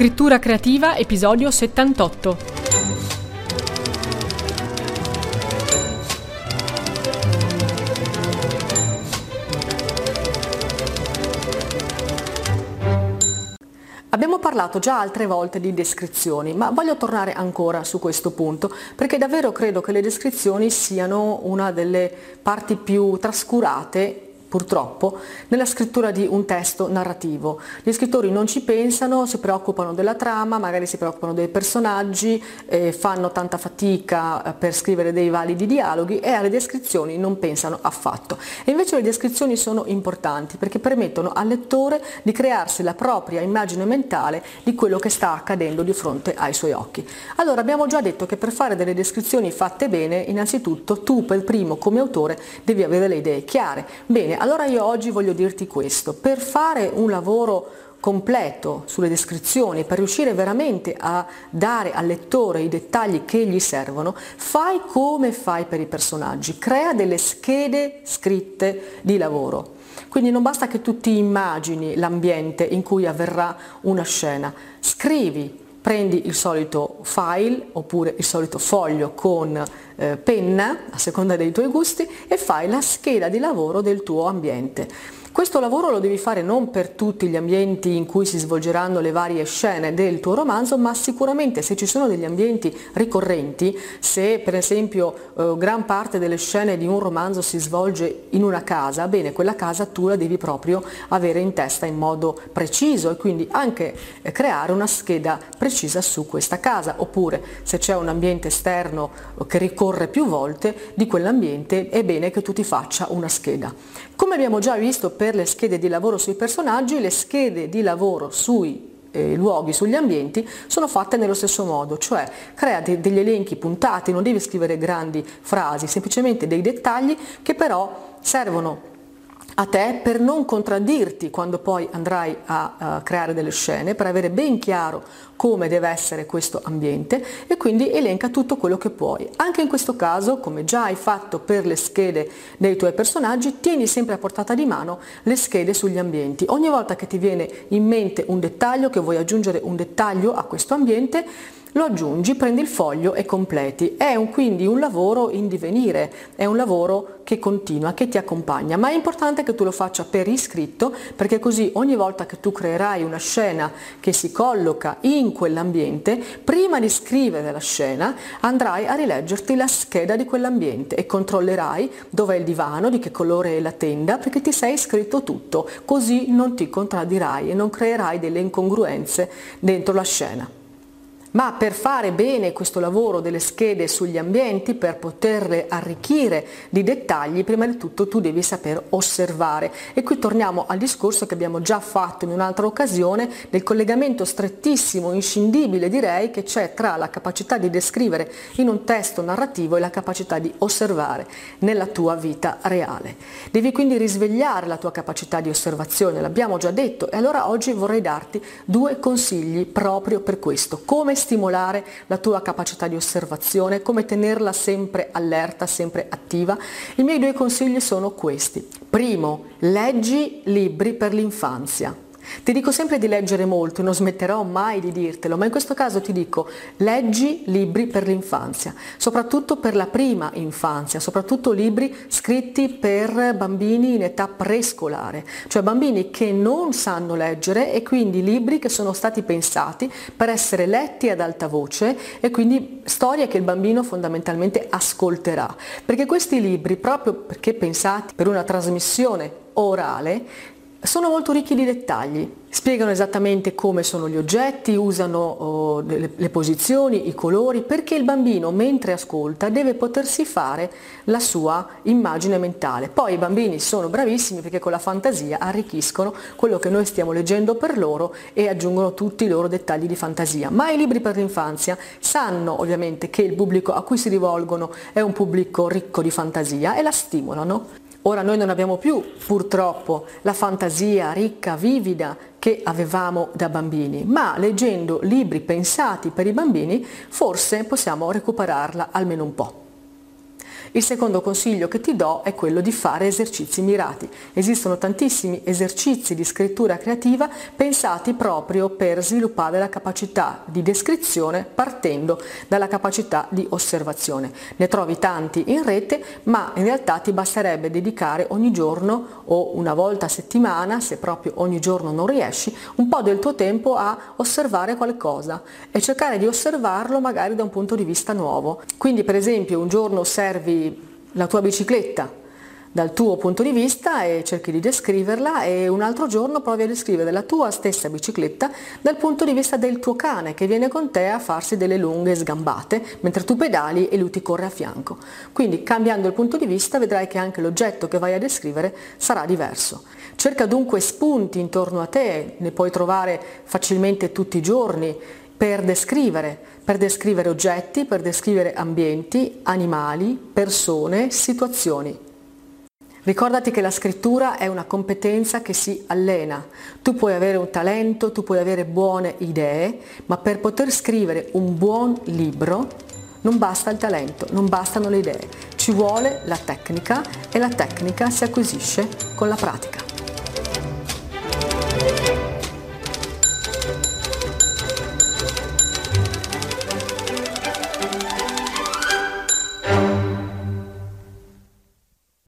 Scrittura creativa, episodio 78. Abbiamo parlato già altre volte di descrizioni, ma voglio tornare ancora su questo punto, perché davvero credo che le descrizioni siano una delle parti più trascurate, purtroppo, nella scrittura di un testo narrativo. Gli scrittori non ci pensano, si preoccupano della trama, magari si preoccupano dei personaggi, fanno tanta fatica per scrivere dei validi dialoghi e alle descrizioni non pensano affatto. E invece le descrizioni sono importanti perché permettono al lettore di crearsi la propria immagine mentale di quello che sta accadendo di fronte ai suoi occhi. Allora, abbiamo già detto che per fare delle descrizioni fatte bene, innanzitutto tu per primo come autore devi avere le idee chiare. Bene, allora io oggi voglio dirti questo: per fare un lavoro completo sulle descrizioni, per riuscire veramente a dare al lettore i dettagli che gli servono, fai come fai per i personaggi, crea delle schede scritte di lavoro. Quindi non basta che tu ti immagini l'ambiente in cui avverrà una scena, scrivi. Prendi il solito file oppure il solito foglio con penna, a seconda dei tuoi gusti, e fai la scheda di lavoro del tuo ambiente. Questo lavoro lo devi fare non per tutti gli ambienti in cui si svolgeranno le varie scene del tuo romanzo, ma sicuramente se ci sono degli ambienti ricorrenti, se per esempio gran parte delle scene di un romanzo si svolge in una casa, bene, quella casa tu la devi proprio avere in testa in modo preciso e quindi anche creare una scheda precisa su questa casa. Oppure se c'è un ambiente esterno che ricorre più volte di quell'ambiente, è bene che tu ti faccia una scheda. Come abbiamo già visto per le schede di lavoro sui personaggi, le schede di lavoro sui luoghi, sugli ambienti sono fatte nello stesso modo, cioè crea degli elenchi puntati, non devi scrivere grandi frasi, semplicemente dei dettagli che però servono a te per non contraddirti quando poi andrai a creare delle scene, per avere ben chiaro come deve essere questo ambiente, e quindi elenca tutto quello che puoi. Anche in questo caso, come già hai fatto per le schede dei tuoi personaggi, tieni sempre a portata di mano le schede sugli ambienti. Ogni volta che ti viene in mente un dettaglio, che vuoi aggiungere un dettaglio a questo ambiente, lo aggiungi, prendi il foglio e completi. È quindi un lavoro in divenire, è un lavoro che continua, che ti accompagna, ma è importante che tu lo faccia per iscritto, perché così ogni volta che tu creerai una scena che si colloca in quell'ambiente, prima di scrivere la scena andrai a rileggerti la scheda di quell'ambiente e controllerai dov'è il divano, di che colore è la tenda, perché ti sei scritto tutto, così non ti contraddirai e non creerai delle incongruenze dentro la scena. Ma per fare bene questo lavoro delle schede sugli ambienti, per poterle arricchire di dettagli, prima di tutto tu devi saper osservare. E qui torniamo al discorso che abbiamo già fatto in un'altra occasione, del collegamento strettissimo, inscindibile direi, che c'è tra la capacità di descrivere in un testo narrativo e la capacità di osservare nella tua vita reale. Devi quindi risvegliare la tua capacità di osservazione, l'abbiamo già detto, e allora oggi vorrei darti due consigli proprio per questo. Come stimolare la tua capacità di osservazione, come tenerla sempre allerta, sempre attiva. I miei due consigli sono questi. Primo, leggi libri per l'infanzia. Ti dico sempre di leggere molto, non smetterò mai di dirtelo, ma in questo caso ti dico: leggi libri per l'infanzia, soprattutto per la prima infanzia, soprattutto libri scritti per bambini in età prescolare, cioè bambini che non sanno leggere, e quindi libri che sono stati pensati per essere letti ad alta voce e quindi storie che il bambino fondamentalmente ascolterà, perché questi libri, proprio perché pensati per una trasmissione orale, sono molto ricchi di dettagli, spiegano esattamente come sono gli oggetti, usano le posizioni, i colori, perché il bambino mentre ascolta deve potersi fare la sua immagine mentale. Poi i bambini sono bravissimi perché con la fantasia arricchiscono quello che noi stiamo leggendo per loro e aggiungono tutti i loro dettagli di fantasia. Ma i libri per l'infanzia sanno ovviamente che il pubblico a cui si rivolgono è un pubblico ricco di fantasia e la stimolano. Ora noi non abbiamo più, purtroppo, la fantasia ricca, vivida che avevamo da bambini, ma leggendo libri pensati per i bambini forse possiamo recuperarla almeno un po'. Il secondo consiglio che ti do è quello di fare esercizi mirati. Esistono tantissimi esercizi di scrittura creativa pensati proprio per sviluppare la capacità di descrizione partendo dalla capacità di osservazione. Ne trovi tanti in rete, ma in realtà ti basterebbe dedicare ogni giorno o una volta a settimana, se proprio ogni giorno non riesci, un po' del tuo tempo a osservare qualcosa e cercare di osservarlo magari da un punto di vista nuovo. Quindi per esempio un giorno osservi la tua bicicletta dal tuo punto di vista e cerchi di descriverla, e un altro giorno provi a descrivere la tua stessa bicicletta dal punto di vista del tuo cane che viene con te a farsi delle lunghe sgambate mentre tu pedali e lui ti corre a fianco. Quindi cambiando il punto di vista vedrai che anche l'oggetto che vai a descrivere sarà diverso. Cerca dunque spunti intorno a te, ne puoi trovare facilmente tutti i giorni per descrivere oggetti, per descrivere ambienti, animali, persone, situazioni. Ricordati che la scrittura è una competenza che si allena. Tu puoi avere un talento, tu puoi avere buone idee, ma per poter scrivere un buon libro non basta il talento, non bastano le idee. Ci vuole la tecnica, e la tecnica si acquisisce con la pratica.